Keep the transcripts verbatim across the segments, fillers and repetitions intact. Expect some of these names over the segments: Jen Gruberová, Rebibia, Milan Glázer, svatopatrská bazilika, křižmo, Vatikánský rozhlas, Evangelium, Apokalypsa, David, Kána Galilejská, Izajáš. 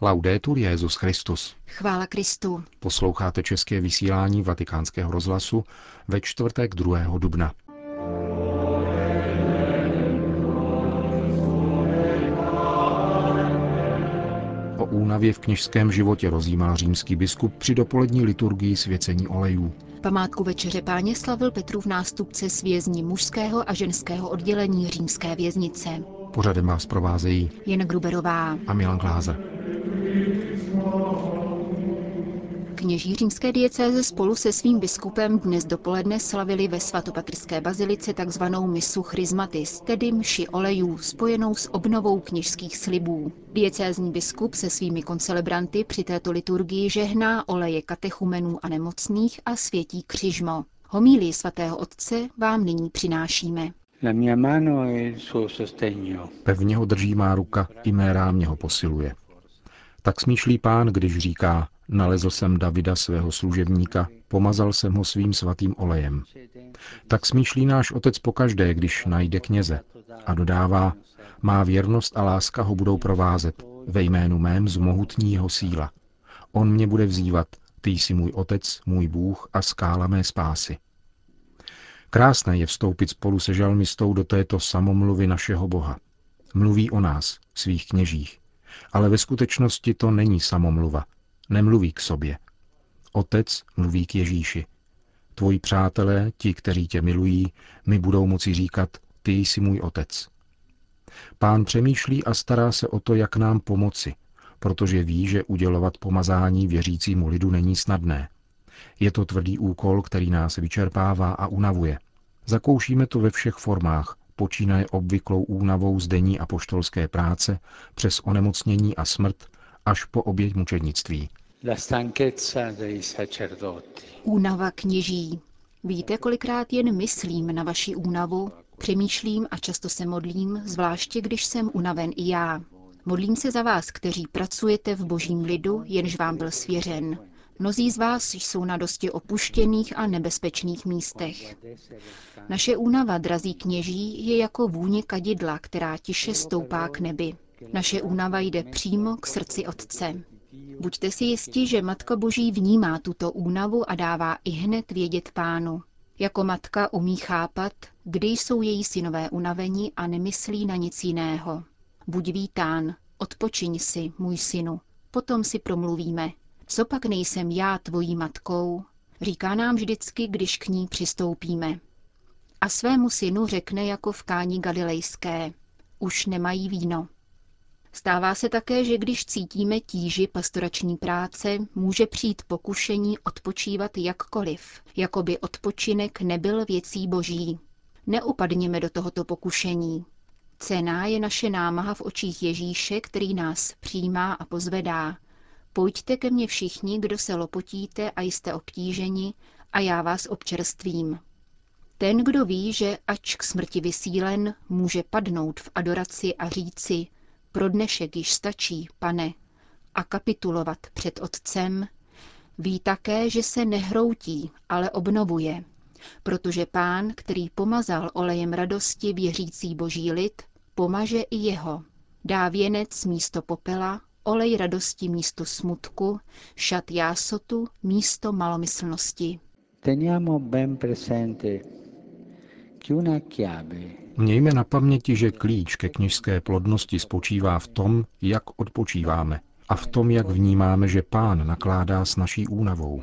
Laudetur Jesus Christus. Chvála Kristu. Posloucháte české vysílání Vatikánského rozhlasu ve čtvrtek druhého dubna. O únavě v kněžském životě rozjímal římský biskup při dopolední liturgii svěcení olejů. Památku večeře Páně slavil Petrův nástupce s vězni mužského a ženského oddělení římské věznice. Pořadem vás provázejí Jen Gruberová a Milan Glázer. Kněží římské diecéze spolu se svým biskupem dnes dopoledne slavili ve svatopatrské bazilice takzvanou mšu chryzmatis, tedy mši olejů, spojenou s obnovou kněžských slibů. Diecézní biskup se svými koncelebranty při této liturgii žehná oleje katechumenů a nemocných a světí křižmo. Homílii svatého otce vám nyní přinášíme. Pevně ho drží má ruka, i mé rámě ho posiluje. Tak smýšlí Pán, když říká: nalezl jsem Davida svého služebníka, pomazal jsem ho svým svatým olejem. Tak smýšlí náš Otec pokaždé, když najde kněze. A dodává: má věrnost a láska ho budou provázet, ve jménu mém zmohutní jeho síla. On mě bude vzývat: ty jsi můj Otec, můj Bůh a skála mé spásy. Krásné je vstoupit spolu se žalmistou do této samomluvy našeho Boha. Mluví o nás, svých kněžích. Ale ve skutečnosti to není samomluva. Nemluví k sobě. Otec mluví k Ježíši. Tvoji přátelé, ti, kteří tě milují, mi budou moci říkat: ty jsi můj Otec. Pán přemýšlí a stará se o to, jak nám pomoci, protože ví, že udělovat pomazání věřícímu lidu není snadné. Je to tvrdý úkol, který nás vyčerpává a unavuje. Zakoušíme to ve všech formách, počínaje obvyklou únavou z denní apoštolské práce, přes onemocnění a smrt, až po oběť mučednictví. Únava kněží. Víte, kolikrát jen myslím na vaši únavu, přemýšlím a často se modlím, zvláště když jsem unaven i já. Modlím se za vás, kteří pracujete v Božím lidu, jenž vám byl svěřen. Mnozí z vás jsou na dosti opuštěných a nebezpečných místech. Naše únava, drazí kněží, je jako vůně kadidla, která tiše stoupá k nebi. Naše únava jde přímo k srdci Otce. Buďte si jisti, že Matka Boží vnímá tuto únavu a dává i hned vědět Pánu. Jako matka umí chápat, kdy jsou její synové unaveni a nemyslí na nic jiného. Buď vítán, odpočiň si, můj synu, potom si promluvíme. Copak nejsem já tvojí matkou, říká nám vždycky, když k ní přistoupíme. A svému synu řekne jako v Káni Galilejské: už nemají víno. Stává se také, že když cítíme tíži pastorační práce, může přijít pokušení odpočívat jakkoliv, jako by odpočinek nebyl věcí Boží. Neupadněme do tohoto pokušení. Cenná je naše námaha v očích Ježíše, který nás přijímá a pozvedá. Pojďte ke mně všichni, kdo se lopotíte a jste obtíženi, a já vás občerstvím. Ten, kdo ví, že ač k smrti vysílen, může padnout v adoraci a říci: pro dnešek již stačí, Pane, a kapitulovat před Otcem, ví také, že se nehroutí, ale obnovuje, protože Pán, který pomazal olejem radosti věřící Boží lid, pomaže i jeho. Dá věnec místo popela, olej radosti místo smutku, šat jásotu místo malomyslnosti. Mějme na paměti, že klíč ke kněžské plodnosti spočívá v tom, jak odpočíváme, a v tom, jak vnímáme, že Pán nakládá s naší únavou.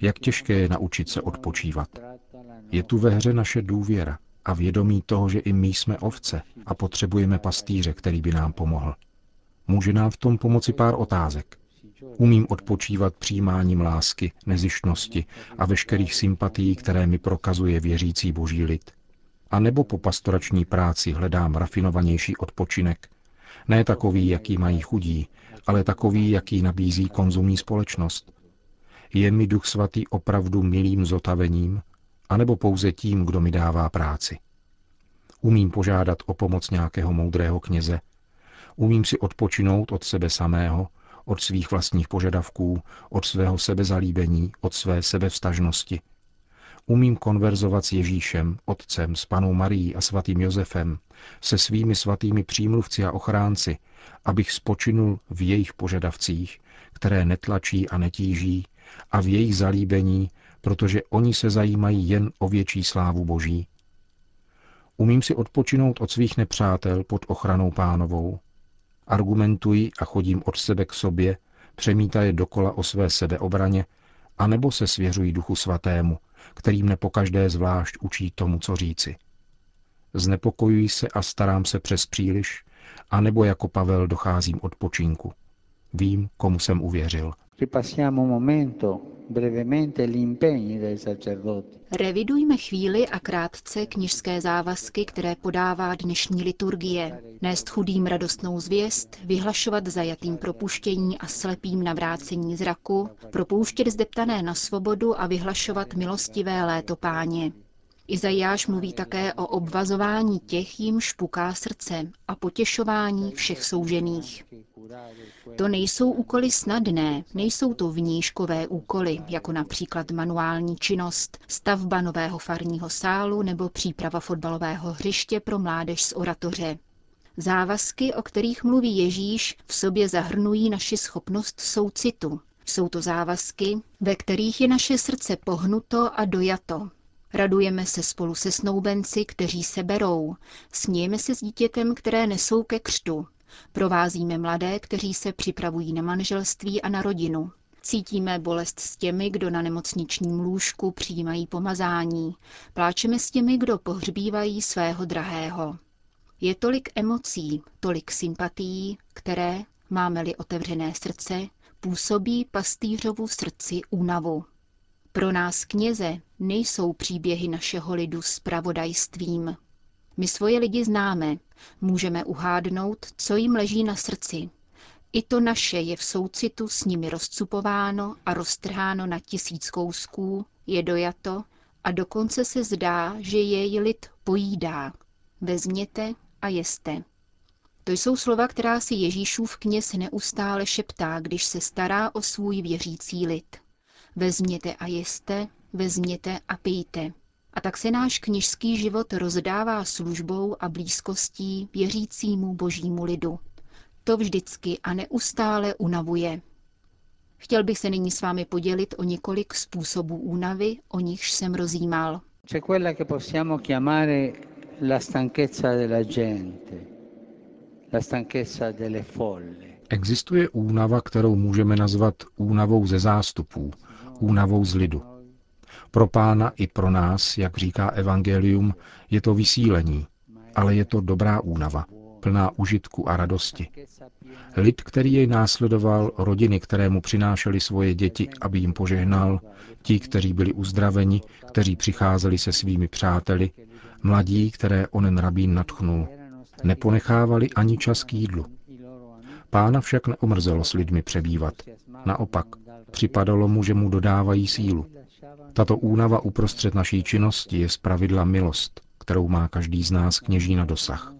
Jak těžké je naučit se odpočívat. Je tu ve hře naše důvěra a vědomí toho, že i my jsme ovce a potřebujeme pastýře, který by nám pomohl. Může nám v tom pomoci pár otázek. Umím odpočívat přijímáním lásky, nezištnosti a veškerých sympatií, které mi prokazuje věřící Boží lid? A nebo po pastorační práci hledám rafinovanější odpočinek? Ne takový, jaký mají chudí, ale takový, jaký nabízí konzumní společnost. Je mi Duch Svatý opravdu milým zotavením, anebo pouze tím, kdo mi dává práci? Umím požádat o pomoc nějakého moudrého kněze? Umím si odpočinout od sebe samého, od svých vlastních požadavků, od svého sebezalíbení, od své sebevztažnosti? umím konverzovat s Ježíšem, Otcem, s Pannou Marií a svatým Josefem, se svými svatými přímluvci a ochránci, abych spočinul v jejich požadavcích, které netlačí a netíží, a v jejich zalíbení, protože oni se zajímají jen o větší slávu Boží. Umím si odpočinout od svých nepřátel pod ochranou Pánovou. Argumentuji a chodím od sebe k sobě, přemítaje dokola o své sebeobraně, anebo se svěřují Duchu Svatému, který mne pokaždé zvlášť učí tomu, co říci. Znepokojuji se a starám se přes příliš, anebo jako Pavel docházím odpočinku. Vím, komu jsem uvěřil. Revidujme chvíli a krátce kněžské závazky, které podává dnešní liturgie. Nést chudým radostnou zvěst, vyhlašovat zajatým propuštění a slepým navrácení zraku, propouštět zdeptané na svobodu a vyhlašovat milostivé léto Páně. Izajáš mluví také o obvazování těch, jimž puká srdce, a potěšování všech soužených. To nejsou úkoly snadné, nejsou to vnížkové úkoly, jako například manuální činnost, stavba nového farního sálu nebo příprava fotbalového hřiště pro mládež z oratoře. Závazky, o kterých mluví Ježíš, v sobě zahrnují naši schopnost soucitu. Jsou to závazky, ve kterých je naše srdce pohnuto a dojato. Radujeme se spolu se snoubenci, kteří se berou. Smějeme se s dítětem, které nesou ke křtu. Provázíme mladé, kteří se připravují na manželství a na rodinu. Cítíme bolest s těmi, kdo na nemocničním lůžku přijímají pomazání. Pláčeme s těmi, kdo pohřbívají svého drahého. Je tolik emocí, tolik sympatií, které, máme-li otevřené srdce, působí pastýřovu srdci únavu. Pro nás kněze nejsou příběhy našeho lidu zpravodajstvím. My svoje lidi známe, můžeme uhádnout, co jim leží na srdci. I to naše je v soucitu s nimi rozcupováno a roztrháno na tisíc kousků, je dojato a dokonce se zdá, že jej lid pojídá. Vezměte a jeste. To jsou slova, která si Ježíšův kněz neustále šeptá, když se stará o svůj věřící lid. Vezměte a jeste, vezměte a pijte. A tak se náš kněžský život rozdává službou a blízkostí věřícímu Božímu lidu. To vždycky a neustále unavuje. Chtěl bych se nyní s vámi podělit o několik způsobů únavy, o nichž jsem rozjímal. Existuje únava, kterou můžeme nazvat únavou ze zástupů, únavou z lidu. Pro Pána i pro nás, jak říká Evangelium, je to vysílení, ale je to dobrá únava, plná užitku a radosti. Lid, který jej následoval, rodiny, které mu přinášely svoje děti, aby jim požehnal, ti, kteří byli uzdraveni, kteří přicházeli se svými přáteli, mladí, které onen rabín nadchnul, neponechávali ani čas k jídlu. Pána však neomrzelo s lidmi přebývat. Naopak, připadalo mu, že mu dodávají sílu. Tato únava uprostřed naší činnosti je zpravidla milost, kterou má každý z nás kněží na dosah.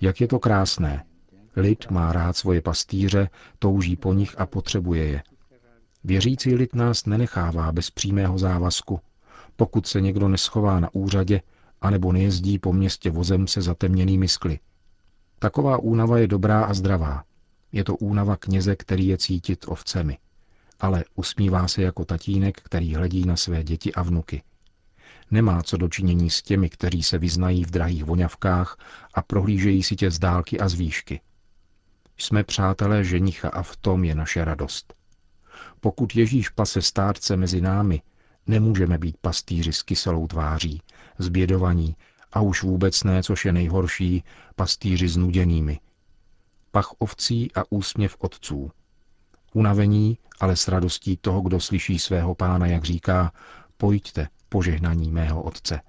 Jak je to krásné. Lid má rád svoje pastýře, touží po nich a potřebuje je. Věřící lid nás nenechává bez přímého závazku. Pokud se někdo neschová na úřadě, anebo nejezdí po městě vozem se zatemněnými skly. Taková únava je dobrá a zdravá. Je to únava kněze, který je cítit ovcemi. Ale usmívá se jako tatínek, který hledí na své děti a vnuky. Nemá co dočinění s těmi, kteří se vyznají v drahých voňavkách a prohlížejí si tě z dálky a z výšky. Jsme přátelé ženicha a v tom je naše radost. Pokud Ježíš pase stádce mezi námi, nemůžeme být pastýři s kyselou tváří, zbědovaní a už vůbec ne, což je nejhorší, pastýři znuděnými. Pach ovcí a úsměv otců. Unavení, ale s radostí toho, kdo slyší svého Pána, jak říká, pojďte požehnaní mého Otce.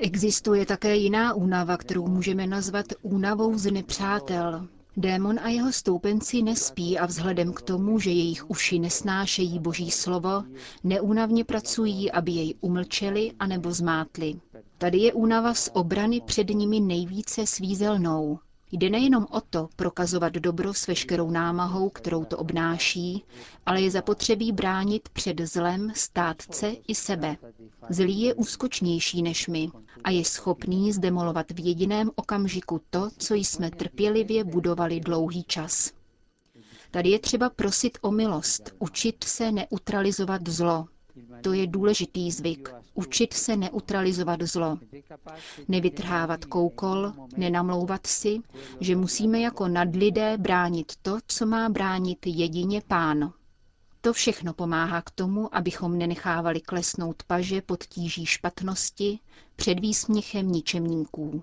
Existuje také jiná únava, kterou můžeme nazvat únavou z nepřátel. Démon a jeho stoupenci nespí a vzhledem k tomu, že jejich uši nesnášejí Boží slovo, neúnavně pracují, aby jej umlčeli anebo zmátli. Tady je únava z obrany před nimi nejvíce svízelnou. Jde nejenom o to prokazovat dobro s veškerou námahou, kterou to obnáší, ale je zapotřebí bránit před zlem státce i sebe. Zlý je úskočnější než my a je schopný zdemolovat v jediném okamžiku to, co jsme trpělivě budovali dlouhý čas. Tady je třeba prosit o milost, učit se neutralizovat zlo. To je důležitý zvyk, učit se neutralizovat zlo. Nevytrhávat koukol, nenamlouvat si, že musíme jako nadlidé bránit to, co má bránit jedině Pán. To všechno pomáhá k tomu, abychom nenechávali klesnout paže pod tíží špatnosti, před výsměchem ničemníků.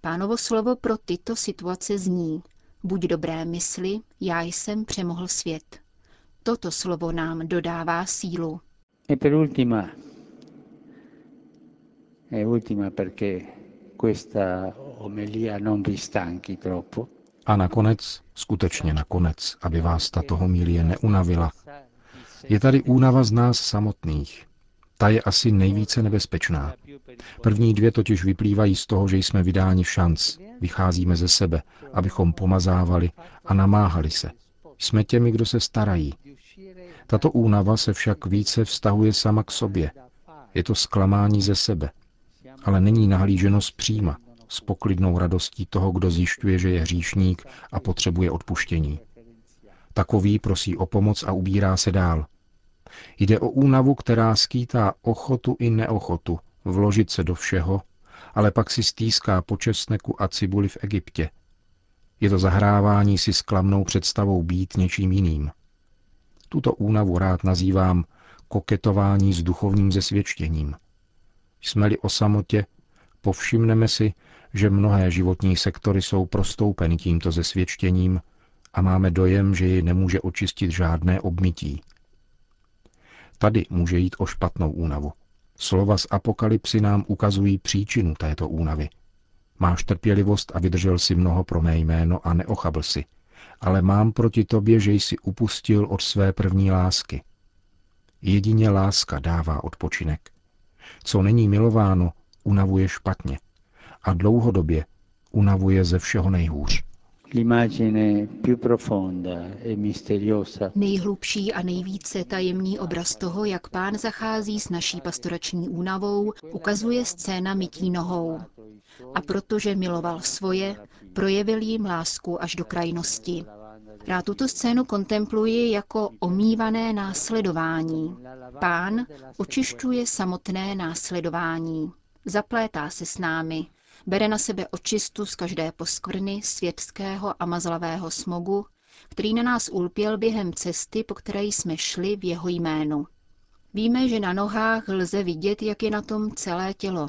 Pánovo slovo pro tyto situace zní: buď dobré mysli, já jsem přemohl svět. Toto slovo nám dodává sílu. E per ultima, è ultima perché questa omelia non vi stanchi troppo. A nakonec, skutečně nakonec, aby vás tato homilie neunavila. Je tady únava z nás samotných. Ta je asi nejvíce nebezpečná. První dvě totiž vyplývají z toho, že jsme vydáni v šanc. Vycházíme ze sebe, abychom pomazávali a namáhali se. Jsme těmi, kdo se starají. Tato únava se však více vztahuje sama k sobě. Je to zklamání ze sebe. Ale není nahlíženo zpříma, s poklidnou radostí toho, kdo zjišťuje, že je hříšník a potřebuje odpuštění. Takový prosí o pomoc a ubírá se dál. Jde o únavu, která skýtá ochotu i neochotu vložit se do všeho, ale pak si stýská po česneku a cibuli v Egyptě. Je to zahrávání si s klamnou představou být něčím jiným. Tuto únavu rád nazývám koketování s duchovním zesvědčením. Jsme-li o samotě, povšimneme si, že mnohé životní sektory jsou prostoupeny tímto zesvědčením a máme dojem, že ji nemůže očistit žádné obmytí. Tady může jít o špatnou únavu. Slova z Apokalypsy nám ukazují příčinu této únavy. Máš trpělivost a vydržel si mnoho pro mé jméno a neochabl si. Ale mám proti tobě, že jsi upustil od své první lásky. Jedině láska dává odpočinek. Co není milováno, unavuje špatně. A dlouhodobě unavuje ze všeho nejhůř. Nejhlubší a nejvíce tajemný obraz toho, jak Pán zachází s naší pastorační únavou, ukazuje scéna mytí nohou. A protože miloval svoje, projevil jim lásku až do krajnosti. Rád tuto scénu kontempluji jako omývané následování. Pán očišťuje samotné následování. Zaplétá se s námi. Bere na sebe očistu z každé poskvrny světského a mazlavého smogu, který na nás ulpěl během cesty, po které jsme šli v jeho jménu. Víme, že na nohách lze vidět, jak je na tom celé tělo.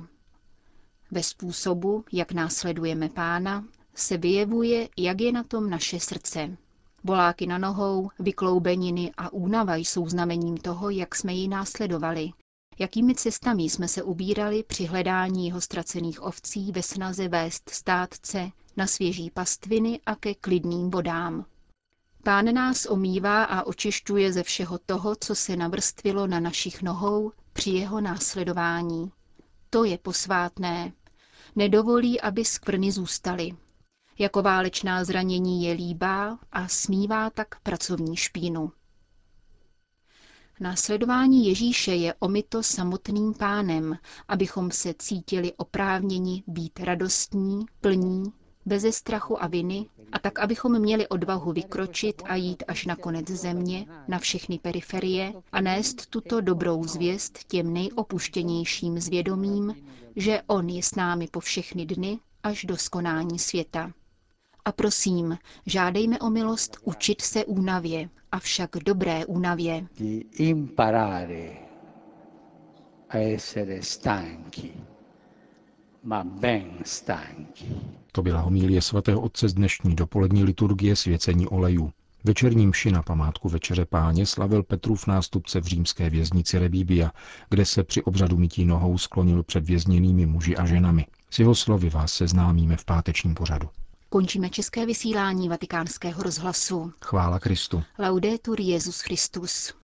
Ve způsobu, jak následujeme Pána, se vyjevuje, jak je na tom naše srdce. Boláky na nohou, vykloubeniny a únava jsou znamením toho, jak jsme ji následovali, jakými cestami jsme se ubírali při hledání jeho ztracených ovcí ve snaze vést státce na svěží pastviny a ke klidným vodám. Pán nás omývá a očišťuje ze všeho toho, co se navrstvilo na našich nohou při jeho následování. To je posvátné. Nedovolí, aby skvrny zůstaly. Jako válečná zranění je líbá a smívá tak pracovní špínu. Následování Ježíše je omyto samotným Pánem, abychom se cítili oprávněni být radostní, plní, beze strachu a viny, a tak, abychom měli odvahu vykročit a jít až na konec země, na všechny periferie a nést tuto dobrou zvěst těm nejopuštěnějším zvědomím, že On je s námi po všechny dny až do skonání světa. A prosím, žádejme o milost učit se únavě, avšak dobré únavě. To byla homilie svatého otce z dnešní dopolední liturgie svěcení olejů. Večerní mši na památku Večeře Páně slavil Petrův nástupce v římské věznici Rebibia, kde se při obřadu mytí nohou sklonil před vězněnými muži a ženami. S jeho slovy vás seznámíme v pátečním pořadu. Končíme české vysílání Vatikánského rozhlasu. Chvála Kristu. Laudetur Jesus Christus.